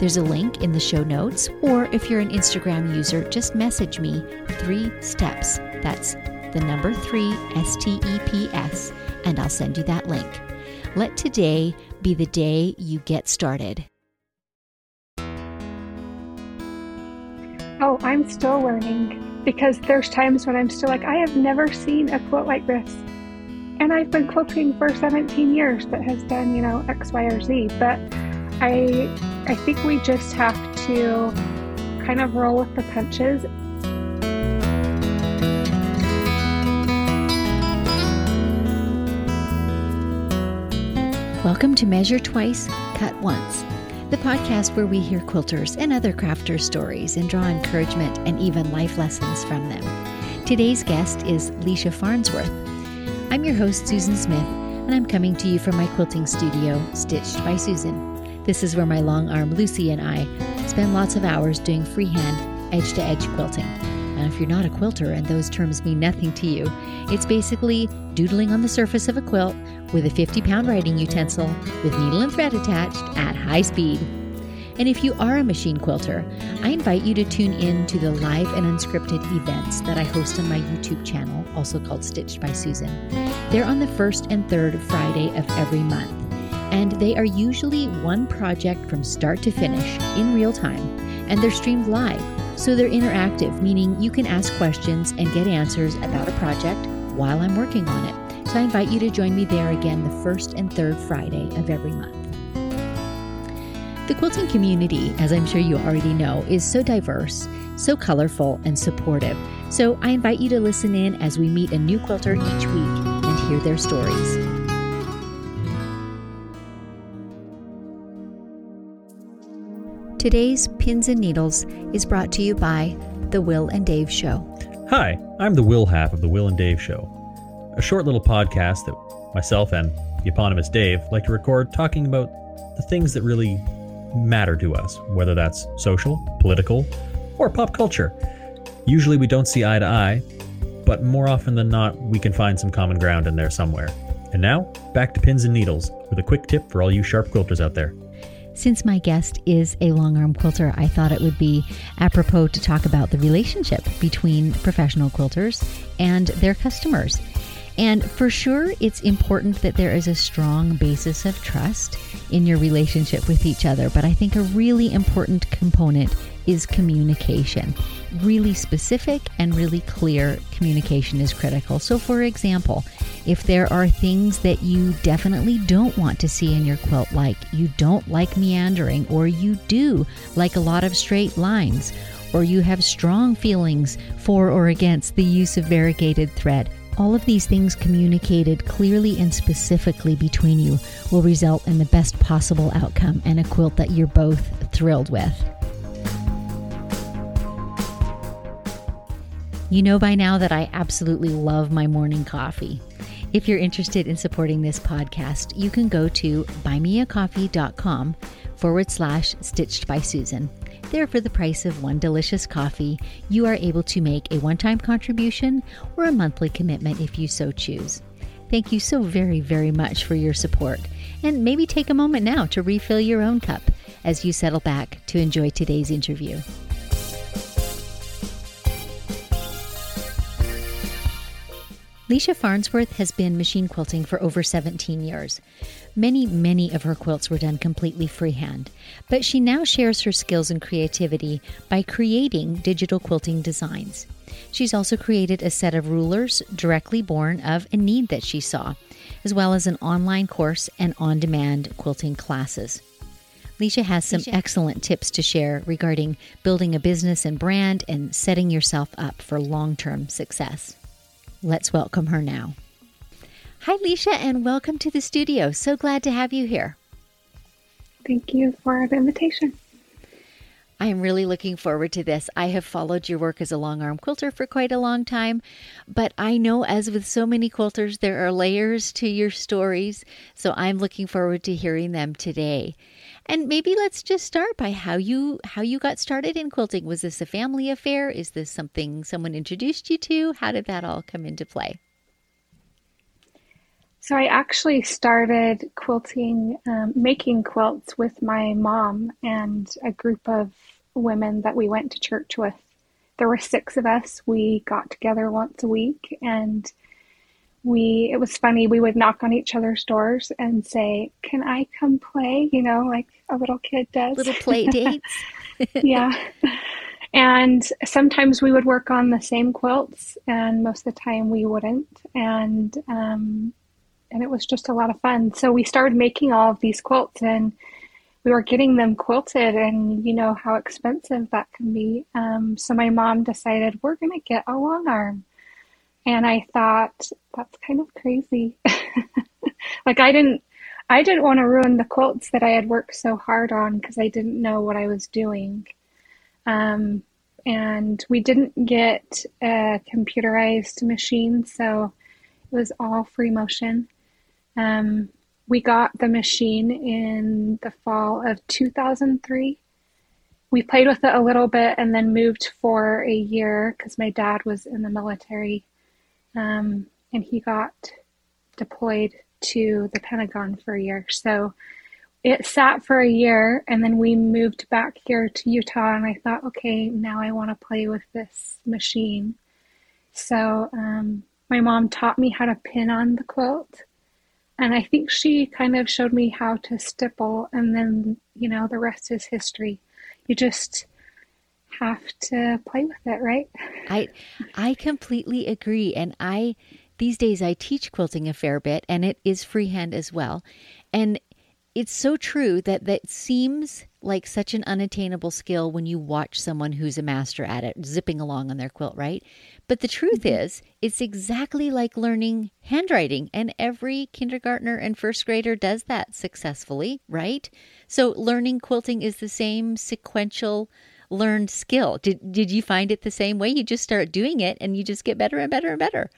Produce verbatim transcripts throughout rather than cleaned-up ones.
there's a link in the show notes, or if you're an Instagram user, just message me three steps. That's the number three, S T E P S, and I'll send you that link. Let today be the day you get started. Oh, I'm still learning, because there's times when I'm still like, I have never seen a quilt like this. And I've been quilting for seventeen years, but has done, you know, X, Y, or Z. But I, I think we just have to kind of roll with the punches. Welcome to Measure Twice, Cut Once, the podcast where we hear quilters and other crafters' stories and draw encouragement and even life lessons from them. Today's guest is Lisha Farnsworth. I'm your host, Susan Smith, and I'm coming to you from my quilting studio, Stitched by Susan. This is where my long arm, Lucy, and I spend lots of hours doing freehand, edge-to-edge quilting. Now, if you're not a quilter and those terms mean nothing to you, it's basically doodling on the surface of a quilt with a fifty-pound writing utensil with needle and thread attached at high speed. And if you are a machine quilter, I invite you to tune in to the live and unscripted events that I host on my YouTube channel, also called Stitched by Susan. They're on the first and third Friday of every month, and they are usually one project from start to finish in real time, and they're streamed live. So they're interactive, meaning you can ask questions and get answers about a project while I'm working on it. So I invite you to join me there again the first and third Friday of every month. The quilting community, as I'm sure you already know, is so diverse, so colorful, and supportive. So I invite you to listen in as we meet a new quilter each week and hear their stories. Today's Pins and Needles is brought to you by The Will and Dave Show. Hi, I'm the Will half of The Will and Dave Show, a short little podcast that myself and the eponymous Dave like to record, talking about the things that really matter to us, whether that's social, political, or pop culture. Usually we don't see eye to eye, but more often than not, we can find some common ground in there somewhere. And now, back to Pins and Needles with a quick tip for all you sharp quilters out there. Since my guest is a long-arm quilter, I thought it would be apropos to talk about the relationship between professional quilters and their customers. And for sure, it's important that there is a strong basis of trust in your relationship with each other. But I think a really important component is communication. Really specific and really clear communication is critical. So for example, if there are things that you definitely don't want to see in your quilt, like you don't like meandering, or you do like a lot of straight lines, or you have strong feelings for or against the use of variegated thread, all of these things communicated clearly and specifically between you will result in the best possible outcome and a quilt that you're both thrilled with. You know by now that I absolutely love my morning coffee. If you're interested in supporting this podcast, you can go to buymeacoffee.com forward slash stitched by Susan. There, for the price of one delicious coffee, you are able to make a one-time contribution or a monthly commitment if you so choose. Thank you so very, very much for your support. And maybe take a moment now to refill your own cup as you settle back to enjoy today's interview. Lisha Farnsworth has been machine quilting for over seventeen years. Many, many of her quilts were done completely freehand, but she now shares her skills and creativity by creating digital quilting designs. She's also created a set of rulers directly born of a need that she saw, as well as an online course and on-demand quilting classes. Lisha has some Lisha. excellent tips to share regarding building a business and brand and setting yourself up for long-term success. Let's welcome her now. Hi, Lisha, and welcome to the studio. So glad to have you here. Thank you for the invitation. I am really looking forward to this. I have followed your work as a long arm quilter for quite a long time, but I know, as with so many quilters, there are layers to your stories, so I'm looking forward to hearing them today. And maybe let's just start by how you how you got started in quilting. Was this a family affair? Is this something someone introduced you to? How did that all come into play? So I actually started quilting, um, making quilts with my mom and a group of women that we went to church with. There were six of us. We got together once a week, and we, it was funny, we would knock on each other's doors and say, "Can I come play?" You know, like a little kid does. Little play dates. Yeah. And sometimes we would work on the same quilts, and most of the time we wouldn't. And, um, and it was just a lot of fun. So we started making all of these quilts, and we were getting them quilted, and you know how expensive that can be. Um, so my mom decided we're going to get a long arm. And I thought, that's kind of crazy. Like I didn't, I didn't want to ruin the quilts that I had worked so hard on, because I didn't know what I was doing. Um, and we didn't get a computerized machine, so it was all free motion. Um, we got the machine in the fall of two thousand three. We played with it a little bit and then moved for a year because my dad was in the military. Um, and he got deployed to the Pentagon for a year. So it sat for a year, and then we moved back here to Utah, and I thought, okay, now I want to play with this machine. So um, my mom taught me how to pin on the quilt, and I think she kind of showed me how to stipple, and then, you know, the rest is history. You just have to play with it, right? I I completely agree. And I, these days I teach quilting a fair bit, and it is freehand as well. And it's so true that that seems like such an unattainable skill when you watch someone who's a master at it, zipping along on their quilt, right? But the truth mm-hmm. is, it's exactly like learning handwriting, and every kindergartner and first grader does that successfully, right? So learning quilting is the same sequential learned skill. Did did you find it the same way? You just start doing it and you just get better and better and better.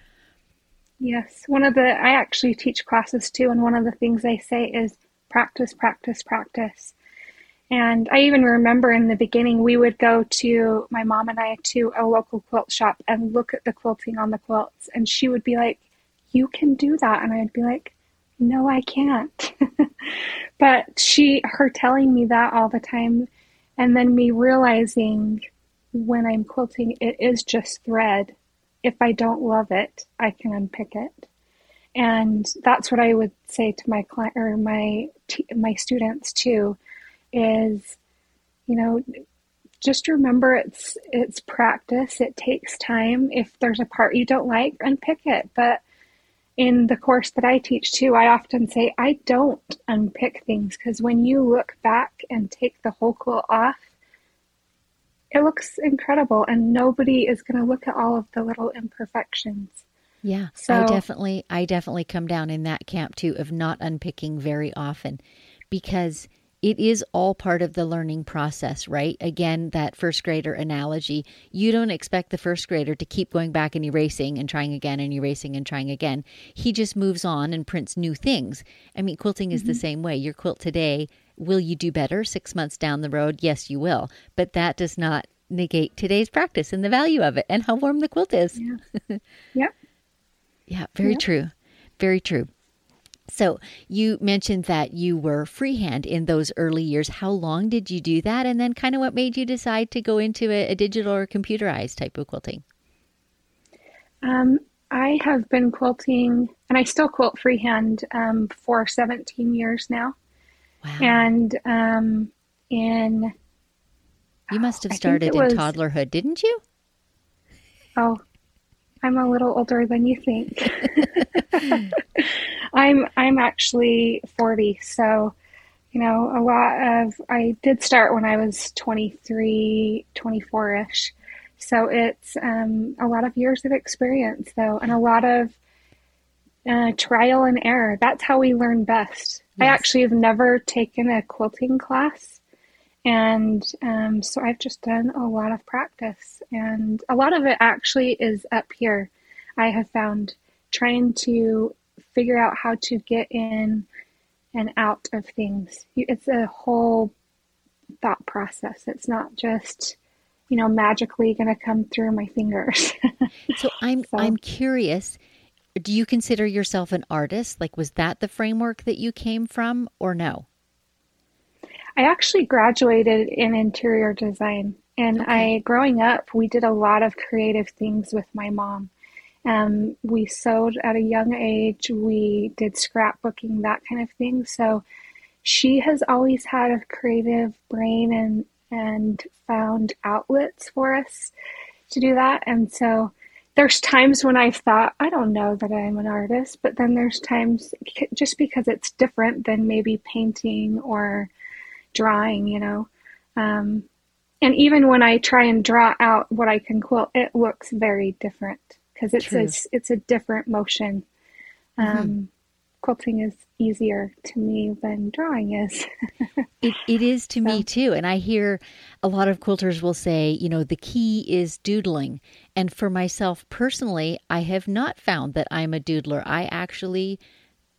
Yes. One of the, I actually teach classes too, and one of the things I say is practice, practice, practice. And I even remember in the beginning, we would go to, my mom and I, to a local quilt shop and look at the quilting on the quilts. And she would be like, "You can do that." And I'd be like, "No, I can't." But she, her telling me that all the time, and then me realizing when I'm quilting, it is just thread. If I don't love it, I can unpick it. And that's what I would say to my client or my my students too, is, you know, just remember it's it's practice. It takes time. If there's a part you don't like, unpick it. But in the course that I teach too, I often say, I don't unpick things, because when you look back and take the whole quilt off, it looks incredible, and nobody is going to look at all of the little imperfections. Yeah, so I definitely, I definitely come down in that camp too, of not unpicking very often, because it is all part of the learning process, right? Again, that first grader analogy, you don't expect the first grader to keep going back and erasing and trying again and erasing and trying again. He just moves on and prints new things. I mean, quilting is mm-hmm. the same way. Your quilt today, will you do better six months down the road? Yes, you will. But that does not negate today's practice and the value of it and how warm the quilt is. Yeah. Yeah. Yeah, very yeah. true. Very true. So you mentioned that you were freehand in those early years. How long did you do that? And then kind of what made you decide to go into a, a digital or computerized type of quilting? Um, I have been quilting, and I still quilt freehand um, for seventeen years now. Wow. And um, in... You must have started in was... toddlerhood, didn't you? Oh, I'm a little older than you think. I'm I'm actually forty, so you know, a lot of I did start when I was twenty-three, twenty-four-ish. So it's um, a lot of years of experience, though, and a lot of uh, trial and error. That's how we learn best. Yes. I actually have never taken a quilting class, And um, so I've just done a lot of practice, and a lot of it actually is up here. I have found trying to figure out how to get in and out of things. It's a whole thought process. It's not just, you know, magically going to come through my fingers. so I'm so. I'm curious, do you consider yourself an artist? Like, was that the framework that you came from, or no? I actually graduated in interior design, and okay. I, growing up, we did a lot of creative things with my mom. Um, we sewed at a young age. We did scrapbooking, that kind of thing. So she has always had a creative brain and, and found outlets for us to do that. And so there's times when I've thought, I don't know that I'm an artist, but then there's times just because it's different than maybe painting or drawing, you know, um, and even when I try and draw out what I can quilt, it looks very different because it's a, it's a different motion. Um, mm-hmm. Quilting is easier to me than drawing is. it, it is to so. me too. And I hear a lot of quilters will say, you know, the key is doodling. And for myself personally, I have not found that I'm a doodler. I actually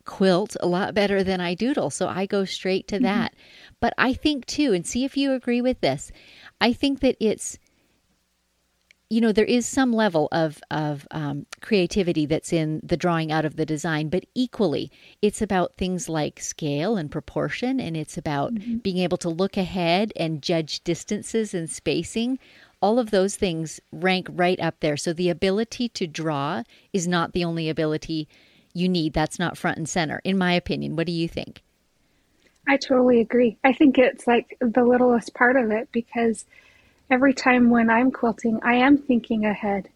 quilt a lot better than I doodle. So I go straight to that. Mm-hmm. But I think too, and see if you agree with this, I think that it's, you know, there is some level of, of um, creativity that's in the drawing out of the design, but equally it's about things like scale and proportion. And it's about mm-hmm. being able to look ahead and judge distances and spacing. All of those things rank right up there. So the ability to draw is not the only ability you need. That's not front and center, in my opinion. What do you think? I totally agree. I think it's like the littlest part of it, because every time when I'm quilting, I am thinking ahead.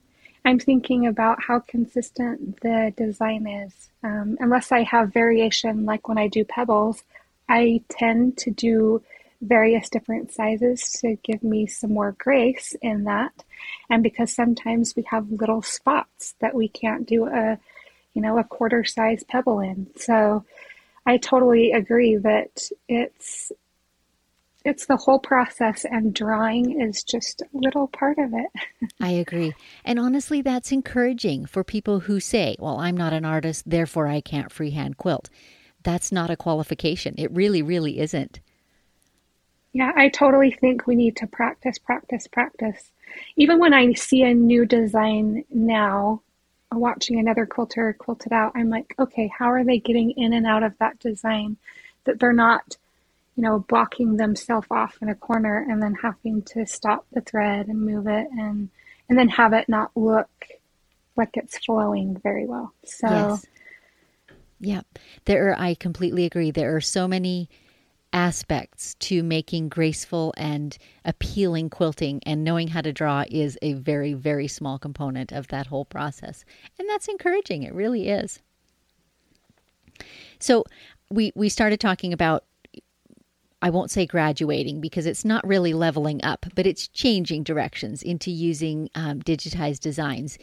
I'm thinking about how consistent the design is. Um, unless I have variation, like when I do pebbles, I tend to do various different sizes to give me some more grace in that. And because sometimes we have little spots that we can't do a you know, a quarter size pebble in. So I totally agree that it's, it's the whole process, and drawing is just a little part of it. I agree. And honestly, that's encouraging for people who say, well, I'm not an artist, therefore I can't freehand quilt. That's not a qualification. It really, really isn't. Yeah, I totally think we need to practice, practice, practice. Even when I see a new design now, watching another quilter quilt it out, I'm like, okay, how are they getting in and out of that design, that they're not, you know, blocking themselves off in a corner and then having to stop the thread and move it and and then have it not look like it's flowing very well. So yes. Yeah, there are, I completely agree. There are so many aspects to making graceful and appealing quilting, and knowing how to draw is a very, very small component of that whole process. And that's encouraging. It really is. So we, we started talking about, I won't say graduating because it's not really leveling up, but it's changing directions into using um, digitized designs.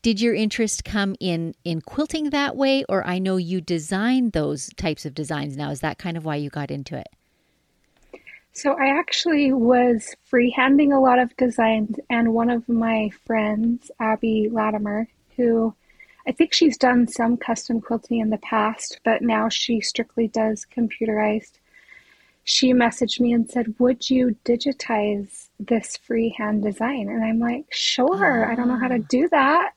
Did your interest come in, in quilting that way? Or I know you design those types of designs now. Is that kind of why you got into it? So I actually was freehanding a lot of designs. And one of my friends, Abby Latimer, who I think she's done some custom quilting in the past, but now she strictly does computerized. She messaged me and said, would you digitize this freehand design? And I'm like, sure, oh. I don't know how to do that.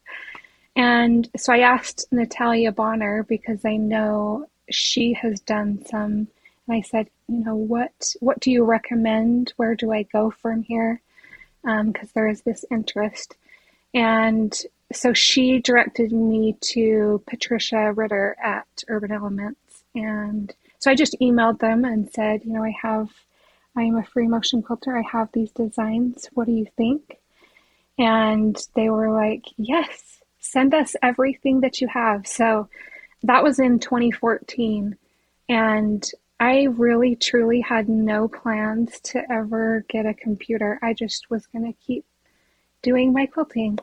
And so I asked Natalia Bonner, because I know she has done some. And I said, you know, what what do you recommend? Where do I go from here? Um, because there is this interest. And so she directed me to Patricia Ritter at Urban Elements. And so I just emailed them and said, you know, I have, I am a free motion quilter. I have these designs. What do you think? And they were like, yes, send us everything that you have. So that was in twenty fourteen. And I really, truly had no plans to ever get a computer. I just was going to keep doing my quilting.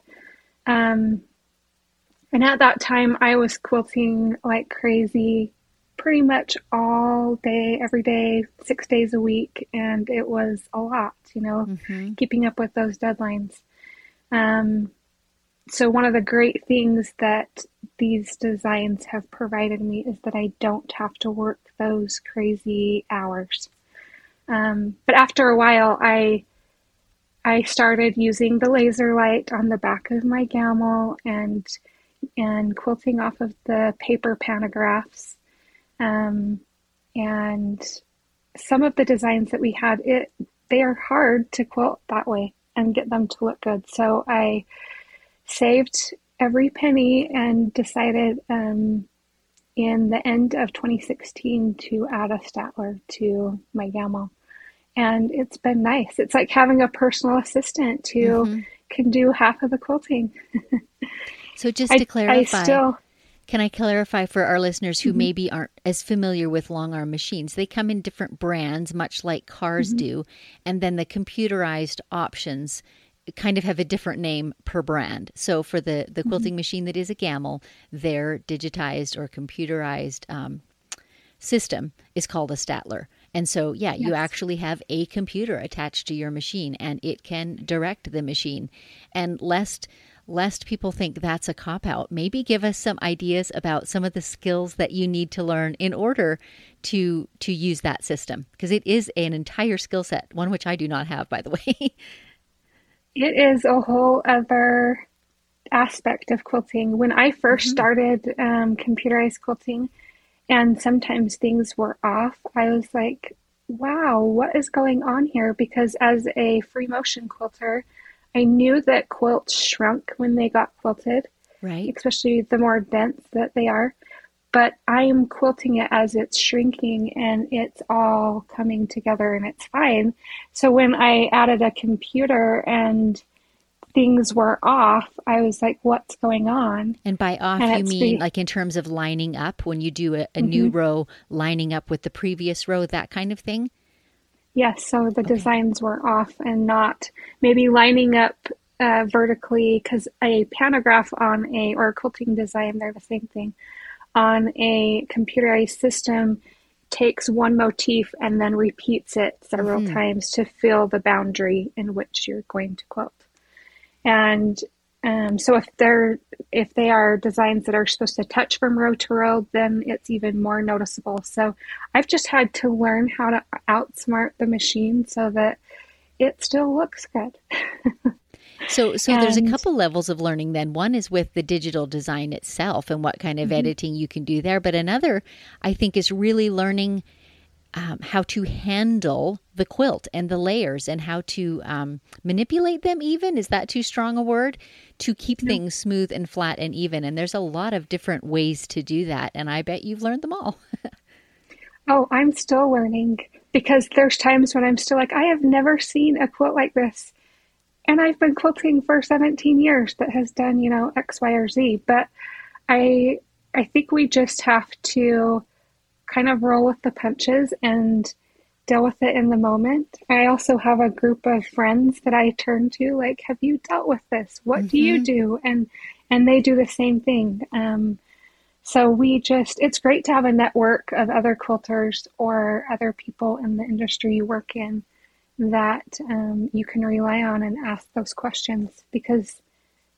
Um, and at that time I was quilting like crazy. pretty much all day, every day, six days a week. And it was a lot, you know, mm-hmm. keeping up with those deadlines. Um, so one of the great things that these designs have provided me is that I don't have to work those crazy hours. Um, but after a while, I I started using the laser light on the back of my Gammill and and quilting off of the paper pantographs. Um, and some of the designs that we had, it they are hard to quilt that way and get them to look good. So I saved every penny and decided um, in the end of twenty sixteen to add a Statler to my Gammill. And it's been nice. It's like having a personal assistant who mm-hmm. can do half of the quilting. So just to I, clarify, I still... can I clarify for our listeners who mm-hmm. maybe aren't as familiar with long arm machines? They come in different brands, much like cars mm-hmm. do. And then the computerized options kind of have a different name per brand. So for the, the quilting mm-hmm. machine that is a Gammill, their digitized or computerized um, system is called a Statler. And so, yeah, yes. you actually have a computer attached to your machine and it can direct the machine. And lest lest people think that's a cop-out, maybe give us some ideas about some of the skills that you need to learn in order to to use that system. Because it is an entire skill set, one which I do not have, by the way. It is a whole other aspect of quilting. When I first mm-hmm. started um, computerized quilting, and sometimes things were off, I was like, wow, what is going on here? Because as a free motion quilter, I knew that quilts shrunk when they got quilted, right? Especially the more dense that they are. But I am quilting it as it's shrinking and it's all coming together and it's fine. So when I added a computer and things were off, I was like, what's going on? And by off, and you mean the, like in terms of lining up, when you do a, a mm-hmm. new row, lining up with the previous row, that kind of thing? Yes. So the okay. designs were off and not maybe lining up uh, vertically, because a pantograph on a, or a quilting design, they're the same thing, on a computerized system takes one motif and then repeats it several mm-hmm. times to fill the boundary in which you're going to quilt. And um, so if they're if they are designs that are supposed to touch from row to row, then it's even more noticeable. So I've just had to learn how to outsmart the machine so that it still looks good. So so and, there's a couple levels of learning then. One is with the digital design itself and what kind of mm-hmm. editing you can do there. But another, I think, is really learning Um, how to handle the quilt and the layers and how to um, manipulate them even. Is that too strong a word? To keep no. things smooth and flat and even. And there's a lot of different ways to do that. And I bet you've learned them all. Oh, I'm still learning, because there's times when I'm still like, I have never seen a quilt like this. And I've been quilting for seventeen years that has done, you know, X, Y, or Z. But I, I think we just have to kind of roll with the punches and deal with it in the moment. I also have a group of friends that I turn to, like, have you dealt with this? What mm-hmm. do you do? And and they do the same thing. Um, so we just, it's great to have a network of other quilters or other people in the industry you work in that um, you can rely on and ask those questions, because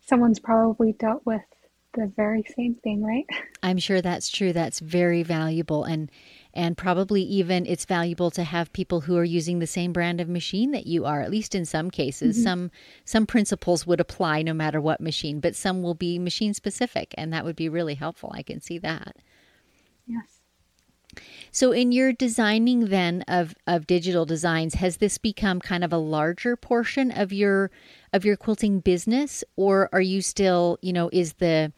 someone's probably dealt with the very same thing, right? I'm sure that's true. That's very valuable. And and probably even it's valuable to have people who are using the same brand of machine that you are, at least in some cases. Mm-hmm. Some some principles would apply no matter what machine, but some will be machine specific. And that would be really helpful. I can see that. Yes. So in your designing then of, of digital designs, has this become kind of a larger portion of your of your quilting business, or are you still, you know, is the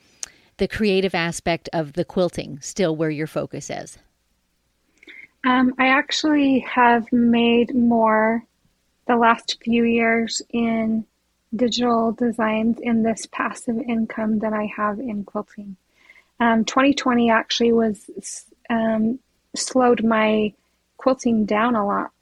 the creative aspect of the quilting still where your focus is? Um, I actually have made more the last few years in digital designs in this passive income than I have in quilting. Um, twenty twenty actually was Um, slowed my quilting down a lot,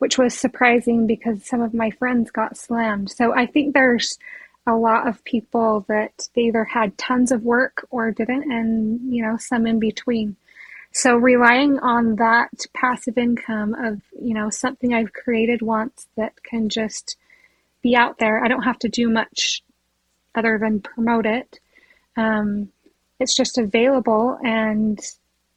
which was surprising because some of my friends got slammed. So I think there's a lot of people that they either had tons of work or didn't, and, you know, some in between. So relying on that passive income of, you know, something I've created once that can just be out there. I don't have to do much other than promote it. Um, it's just available, and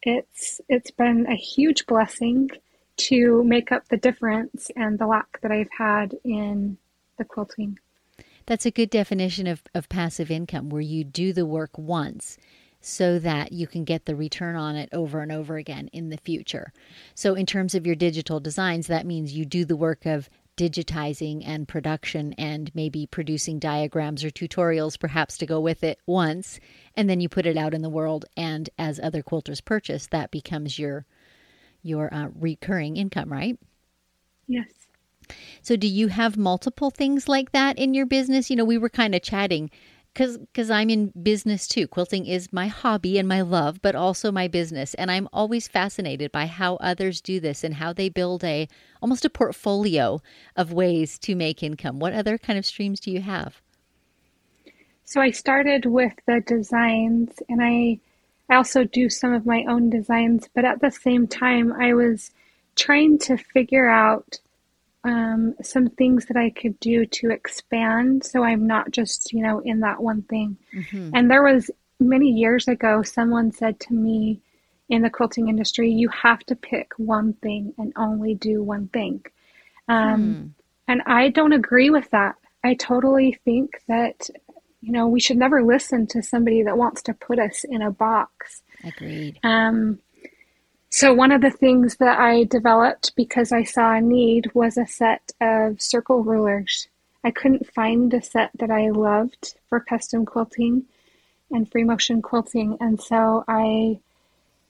it's it's been a huge blessing to make up the difference and the lack that I've had in the quilting. That's a good definition of, of passive income, where you do the work once so that you can get the return on it over and over again in the future. So in terms of your digital designs, that means you do the work of digitizing and production and maybe producing diagrams or tutorials perhaps to go with it once, and then you put it out in the world, and as other quilters purchase, that becomes your your uh, recurring income, right? Yes. So do you have multiple things like that in your business? You know, we were kind of chatting because because I'm in business too. Quilting is my hobby and my love, but also my business. And I'm always fascinated by how others do this and how they build a almost a portfolio of ways to make income. What other kind of streams do you have? So I started with the designs, and I, I also do some of my own designs. But at the same time, I was trying to figure out Um, some things that I could do to expand, so I'm not just, you know, in that one thing. Mm-hmm. And there was many years ago, someone said to me in the quilting industry, you have to pick one thing and only do one thing. Um, mm. And I don't agree with that. I totally think that, you know, we should never listen to somebody that wants to put us in a box. Agreed. Um, So one of the things that I developed because I saw a need was a set of circle rulers. I couldn't find a set that I loved for custom quilting and free motion quilting. And so I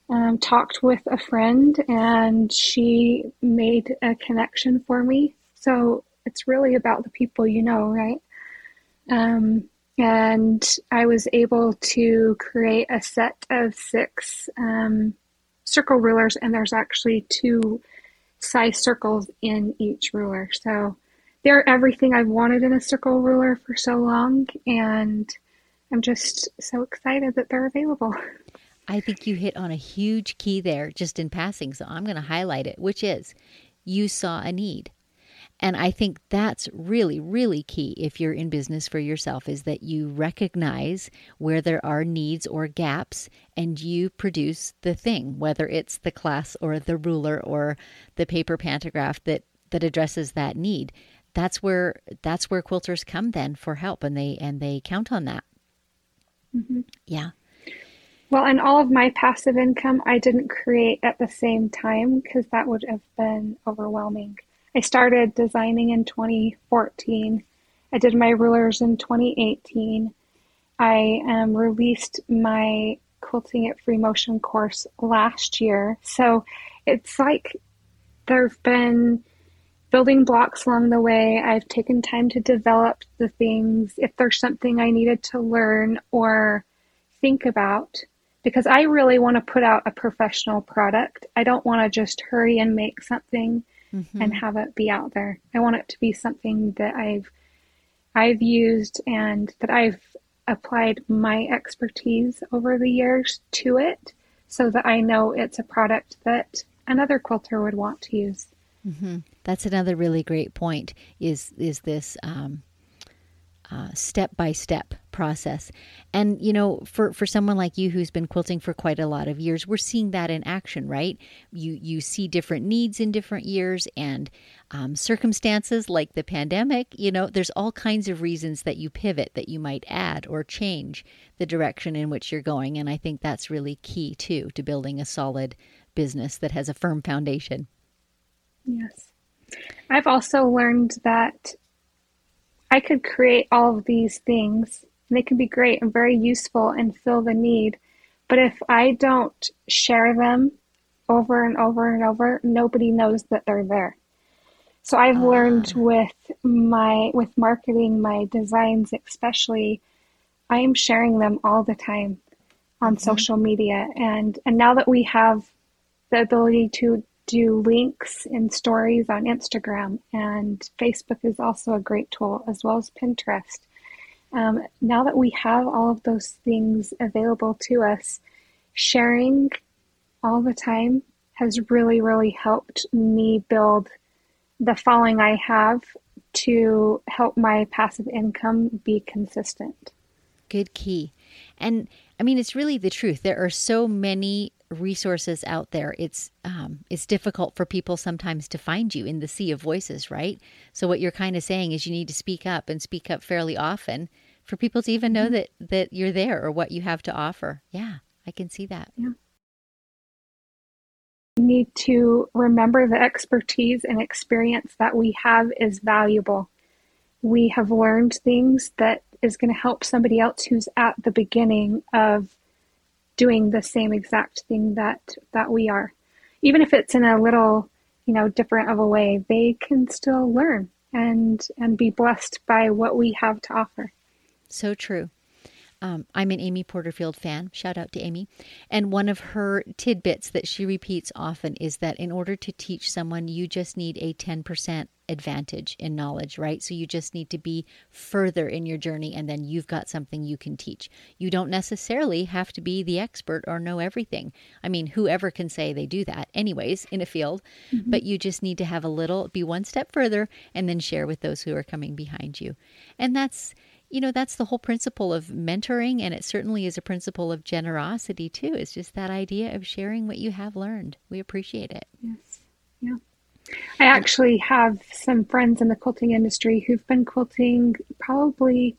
um, talked with a friend, and she made a connection for me. So it's really about the people you know, right? Um, and I was able to create a set of six um circle rulers, and there's actually two size circles in each ruler. So they're everything I've wanted in a circle ruler for so long, and I'm just so excited that they're available. I think you hit on a huge key there just in passing, so I'm going to highlight it, which is you saw a need. And I think that's really, really key if you're in business for yourself, is that you recognize where there are needs or gaps, and you produce the thing, whether it's the class or the ruler or the paper pantograph that, that addresses that need. That's where that's where quilters come then for help, and they and they count on that. Mm-hmm. Yeah. Well, and all of my passive income I didn't create at the same time, because that would have been overwhelming. I started designing in twenty fourteen. I did my rulers in twenty eighteen. I um, released my Quilting It Free Motion course last year. So it's like there have been building blocks along the way. I've taken time to develop the things if there's something I needed to learn or think about, because I really want to put out a professional product. I don't want to just hurry and make something Mm-hmm. and have it be out there. I want it to be something that I've I've used and that I've applied my expertise over the years to it, so that I know it's a product that another quilter would want to use. Mm-hmm. That's another really great point, is is this um, uh, step-by-step process. And, you know, for, for someone like you who's been quilting for quite a lot of years, we're seeing that in action, right? You you see different needs in different years and um, circumstances like the pandemic. You know, there's all kinds of reasons that you pivot, that you might add or change the direction in which you're going. And I think that's really key, too, to building a solid business that has a firm foundation. Yes. I've also learned that I could create all of these things, and they can be great and very useful and fill the need. But if I don't share them over and over and over, nobody knows that they're there. So I've uh. learned with my with marketing my designs especially, I am sharing them all the time on mm-hmm. social media. And, and now that we have the ability to do links and stories on Instagram, and Facebook is also a great tool, as well as Pinterest. Um, now that we have all of those things available to us, sharing all the time has really, really helped me build the following I have to help my passive income be consistent. Good key. And I mean, it's really the truth. There are so many resources out there. It's um, it's difficult for people sometimes to find you in the sea of voices, right? So what you're kind of saying is you need to speak up and speak up fairly often for people to even know mm-hmm. that, that you're there or what you have to offer. Yeah, I can see that. Yeah. We need to remember the expertise and experience that we have is valuable. We have learned things that is going to help somebody else who's at the beginning of doing the same exact thing that that we are. Even if it's in a little, you know, different of a way, they can still learn and and be blessed by what we have to offer. So true. Um, I'm an Amy Porterfield fan. Shout out to Amy. And one of her tidbits that she repeats often is that in order to teach someone, you just need a ten percent advantage in knowledge, right? So you just need to be further in your journey and then you've got something you can teach. You don't necessarily have to be the expert or know everything. I mean, whoever can say they do that anyways in a field, mm-hmm. but you just need to have a little, be one step further and then share with those who are coming behind you. And that's, you know, that's the whole principle of mentoring, and it certainly is a principle of generosity too. It's just that idea of sharing what you have learned. We appreciate it. Yes. Yeah. I actually have some friends in the quilting industry who've been quilting probably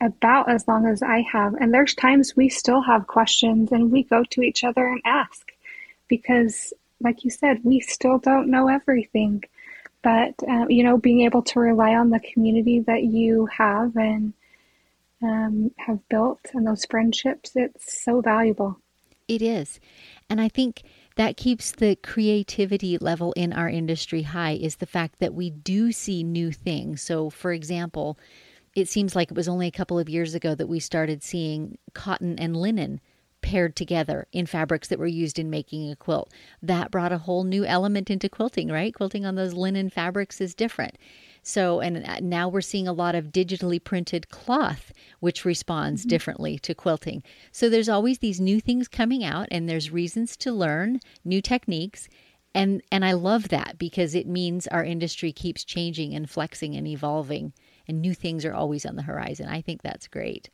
about as long as I have. And there's times we still have questions and we go to each other and ask because, like you said, we still don't know everything. But, um, you know, being able to rely on the community that you have and um, have built and those friendships, it's so valuable. It is. And I think that keeps the creativity level in our industry high is the fact that we do see new things. So, for example, it seems like it was only a couple of years ago that we started seeing cotton and linen paired together in fabrics that were used in making a quilt. That brought a whole new element into quilting, right? Quilting on those linen fabrics is different. So, and now we're seeing a lot of digitally printed cloth, which responds mm-hmm. differently to quilting. So there's always these new things coming out and there's reasons to learn new techniques. And, and I love that because it means our industry keeps changing and flexing and evolving and new things are always on the horizon. I think that's great.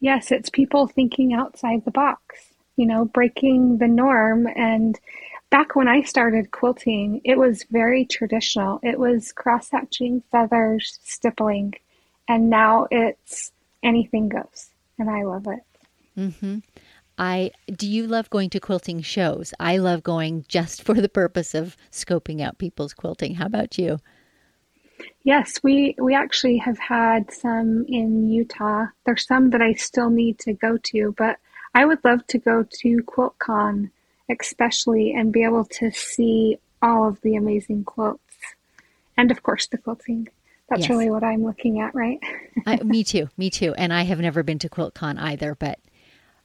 Yes, it's people thinking outside the box, you know, breaking the norm. And back when I started quilting, it was very traditional. It was cross-hatching, feathers, stippling, and now it's anything goes, and I love it. Mm-hmm. I do you love going to quilting shows? I love going just for the purpose of scoping out people's quilting. How about you? Yes, we, we actually have had some in Utah. There's some that I still need to go to, but I would love to go to QuiltCon especially and be able to see all of the amazing quilts and, of course, the quilting. That's yes. really what I'm looking at, right? I, me too. Me too. And I have never been to QuiltCon either, but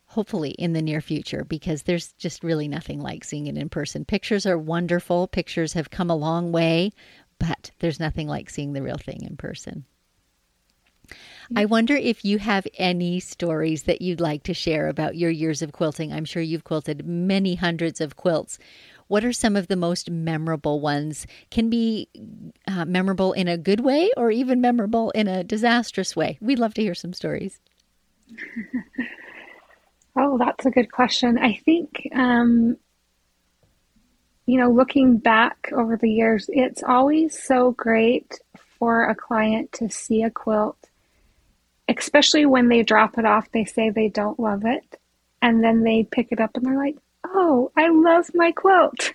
hopefully in the near future, because there's just really nothing like seeing it in person. Pictures are wonderful. Pictures have come a long way. But there's nothing like seeing the real thing in person. I wonder if you have any stories that you'd like to share about your years of quilting. I'm sure you've quilted many hundreds of quilts. What are some of the most memorable ones? Can be uh, memorable in a good way or even memorable in a disastrous way. We'd love to hear some stories. Oh, that's a good question. I think... Um... You know, looking back over the years, it's always so great for a client to see a quilt, especially when they drop it off, they say they don't love it, and then they pick it up and they're like, oh, I love my quilt.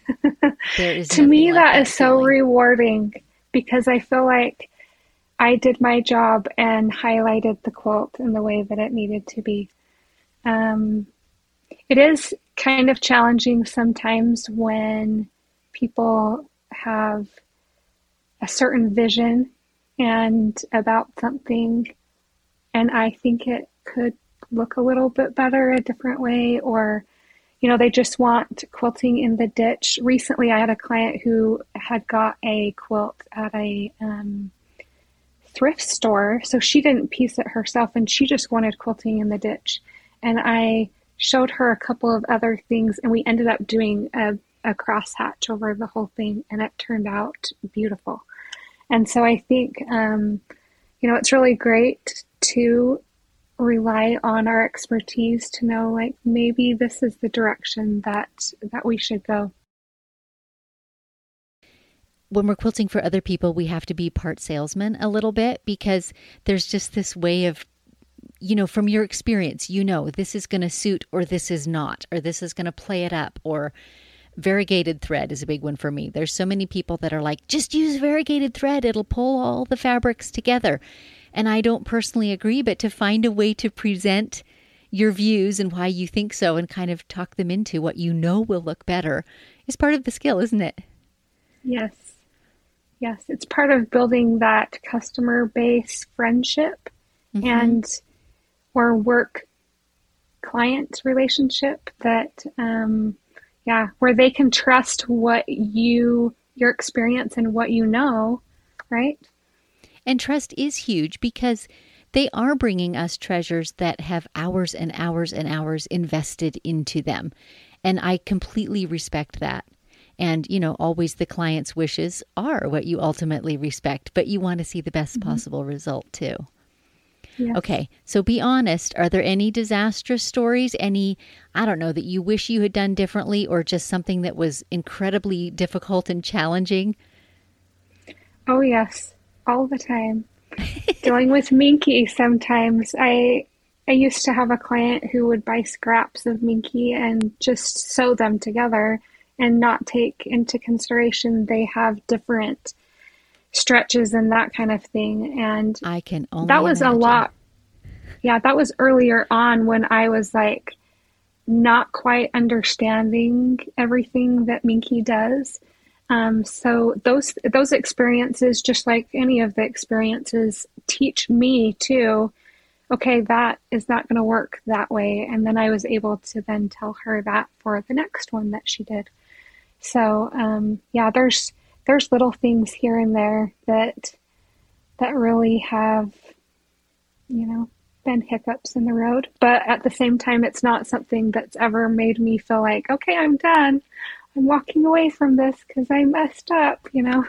To me, like that, that is so rewarding because I feel like I did my job and highlighted the quilt in the way that it needed to be. Um, it is kind of challenging sometimes when people have a certain vision and about something and I think it could look a little bit better a different way, or you know, they just want quilting in the ditch. Recently I had a client who had got a quilt at a um, thrift store, so she didn't piece it herself and she just wanted quilting in the ditch, and I showed her a couple of other things, and we ended up doing a, a crosshatch over the whole thing, and it turned out beautiful. And so I think, um, you know, it's really great to rely on our expertise to know, like, maybe this is the direction that that we should go. When we're quilting for other people, we have to be part salesman a little bit, because there's just this way of, you know, from your experience, you know, this is going to suit or this is not, or this is going to play it up, or variegated thread is a big one for me. There's so many people that are like, just use variegated thread. It'll pull all the fabrics together. And I don't personally agree, but to find a way to present your views and why you think so and kind of talk them into what you know will look better is part of the skill, isn't it? Yes. Yes, it's part of building that customer base friendship mm-hmm. and or work client relationship that, um, yeah, where they can trust what you, your experience and what you know, right? And trust is huge, because they are bringing us treasures that have hours and hours and hours invested into them. And I completely respect that. And, you know, always the client's wishes are what you ultimately respect, but you want to see the best mm-hmm. possible result too. Yes. Okay. So be honest. Are there any disastrous stories? Any, I don't know, that you wish you had done differently, or just something that was incredibly difficult and challenging? Oh, yes. All the time. Dealing with Minky sometimes. I I used to have a client who would buy scraps of Minky and just sew them together, and not take into consideration they have different stretches and that kind of thing. And I can only that was imagine. a lot. Yeah, that was earlier on when I was like not quite understanding everything that Minky does. Um, so those those experiences, just like any of the experiences, teach me too. Okay, that is not going to work that way. And then I was able to then tell her that for the next one that she did. So, um, yeah, there's, there's little things here and there that, that really have, you know, been hiccups in the road, but at the same time, it's not something that's ever made me feel like, okay, I'm done. I'm walking away from this because I messed up. You know,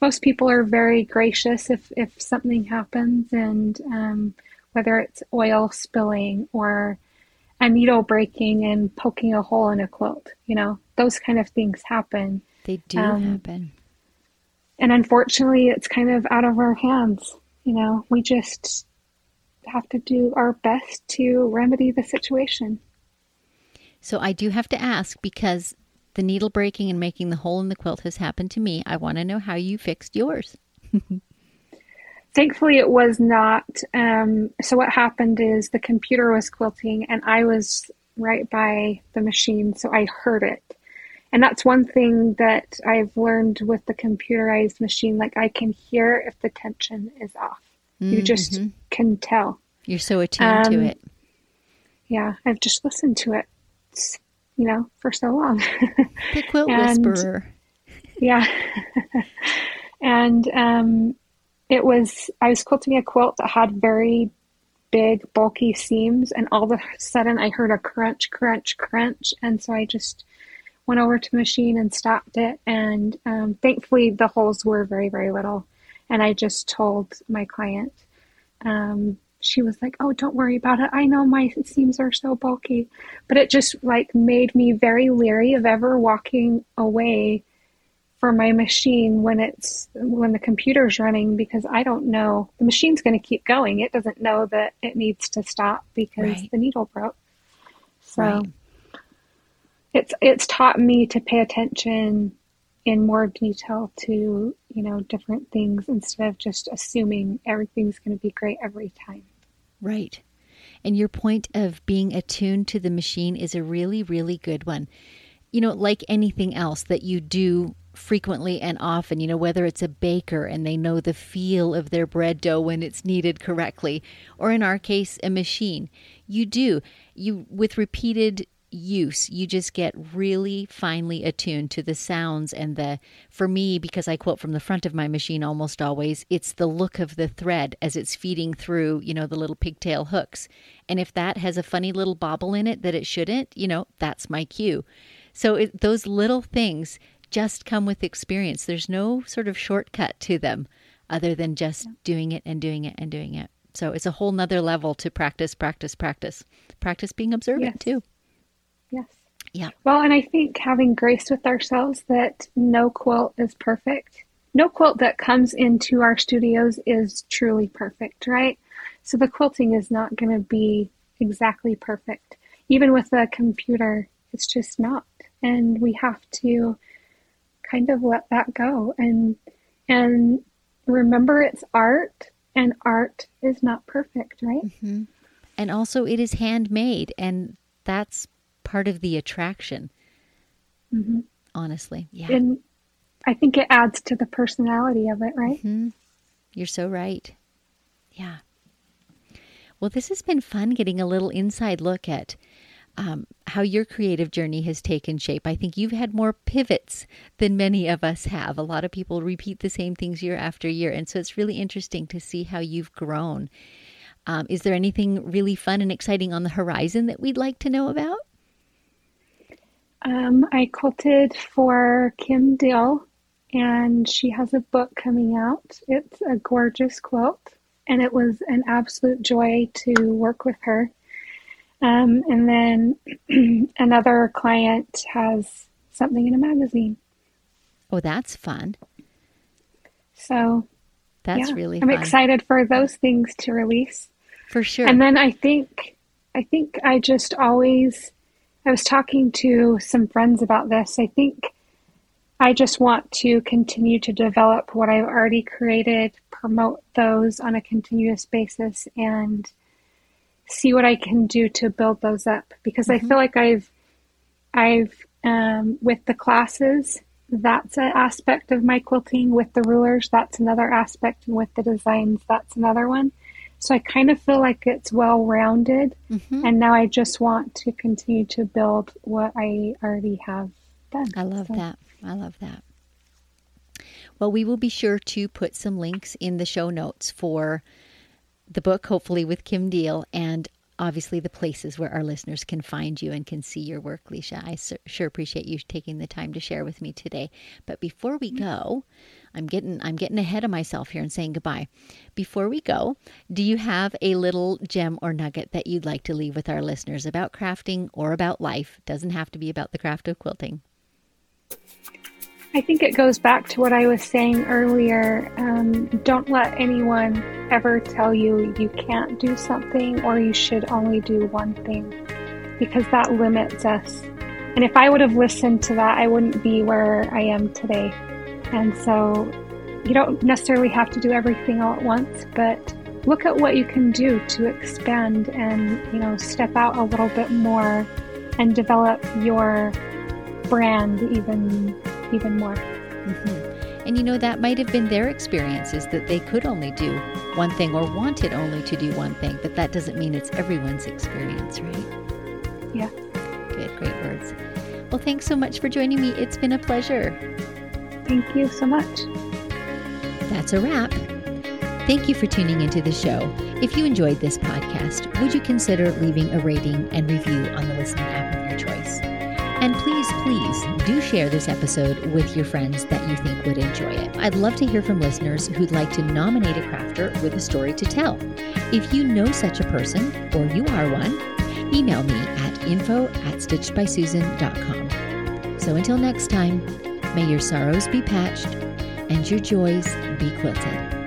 most people are very gracious if, if something happens, and, um, whether it's oil spilling or a needle breaking and poking a hole in a quilt, you know, those kind of things happen. They do um, happen. And unfortunately, it's kind of out of our hands. You know, we just have to do our best to remedy the situation. So I do have to ask, because the needle breaking and making the hole in the quilt has happened to me. I want to know how you fixed yours. Thankfully, it was not. Um, so what happened is the computer was quilting and I was right by the machine, so I heard it. And that's one thing that I've learned with the computerized machine. Like, I can hear if the tension is off. Mm-hmm. You just can tell. You're so attuned um, to it. Yeah, I've just listened to it, you know, for so long. The quilt and, whisperer. Yeah. and... um It was, I was quilting a quilt that had very big, bulky seams, and all of a sudden I heard a crunch, crunch, crunch. And so I just went over to the machine and stopped it. And um, thankfully the holes were very, very little. And I just told my client, um, she was like, oh, don't worry about it. I know my seams are so bulky, but it just like made me very leery of ever walking away for my machine when it's when the computer's running, because I don't know, the machine's going to keep going. It doesn't know that it needs to stop because right. the needle broke. So right. it's it's taught me to pay attention in more detail to, you know, different things, instead of just assuming everything's going to be great every time. Right. And your point of being attuned to the machine is a really, really good one. You know, like anything else that you do frequently and often, you know, whether it's a baker and they know the feel of their bread dough when it's kneaded correctly, or in our case, a machine, you do, you with repeated use. You just get really finely attuned to the sounds and the, for me, because I quilt from the front of my machine almost always, it's the look of the thread as it's feeding through, you know, the little pigtail hooks. And if that has a funny little bobble in it that it shouldn't, you know, that's my cue. So it, those little things just come with experience. There's no sort of shortcut to them other than just yeah. doing it and doing it and doing it. So it's a whole nother level to practice, practice, practice, practice being observant yes. too. Yes. Yeah. Well, and I think having grace with ourselves that no quilt is perfect. No quilt that comes into our studios is truly perfect, right? So the quilting is not going to be exactly perfect. Even with a computer, it's just not. And we have to kind of let that go and and remember it's art, and art is not perfect, right? Mm-hmm. And also it is handmade, and that's part of the attraction, mm-hmm. honestly. Yeah. And I think it adds to the personality of it, right? Mm-hmm. You're so right. Yeah. Well, this has been fun getting a little inside look at um, how your creative journey has taken shape. I think you've had more pivots than many of us have. A lot of people repeat the same things year after year. And so it's really interesting to see how you've grown. Um, is there anything really fun and exciting on the horizon that we'd like to know about? Um, I quilted for Kim Dill, and she has a book coming out. It's a gorgeous quilt, and it was an absolute joy to work with her. Um, and then another client has something in a magazine. Oh, that's fun. So that's yeah, really I'm fun. Excited for those things to release. For sure. And then I think, I think I just always... I was talking to some friends about this. I think I just want to continue to develop what I've already created, promote those on a continuous basis, and see what I can do to build those up. Because mm-hmm. I feel like I've, I've um, with the classes, that's an aspect of my quilting. With the rulers, that's another aspect. And with the designs, that's another one. So I kind of feel like it's well-rounded, mm-hmm. and now I just want to continue to build what I already have done. I love so. that. I love that. Well, we will be sure to put some links in the show notes for the book, hopefully with Kim Dill, and obviously the places where our listeners can find you and can see your work, Lisha. I sur- sure appreciate you taking the time to share with me today. But before we go, I'm getting I'm getting ahead of myself here and saying goodbye. Before we go, do you have a little gem or nugget that you'd like to leave with our listeners about crafting or about life? It doesn't have to be about the craft of quilting. I think it goes back to what I was saying earlier. Um, don't let anyone ever tell you you can't do something or you should only do one thing, because that limits us. And if I would have listened to that, I wouldn't be where I am today. And so you don't necessarily have to do everything all at once, but look at what you can do to expand and, you know, step out a little bit more and develop your brand even even more. Mm-hmm. And you know, that might have been their experience, is that they could only do one thing or wanted only to do one thing, but that doesn't mean it's everyone's experience, right? Yeah. Good, great words. Well, thanks so much for joining me. It's been a pleasure. Thank you so much. That's a wrap. Thank you for tuning into the show. If you enjoyed this podcast, would you consider leaving a rating and review on the listening app of your choice? And please, please do share this episode with your friends that you think would enjoy it. I'd love to hear from listeners who'd like to nominate a crafter with a story to tell. If you know such a person, or you are one, email me at info at stitched by susan dot com. So until next time, may your sorrows be patched and your joys be quilted.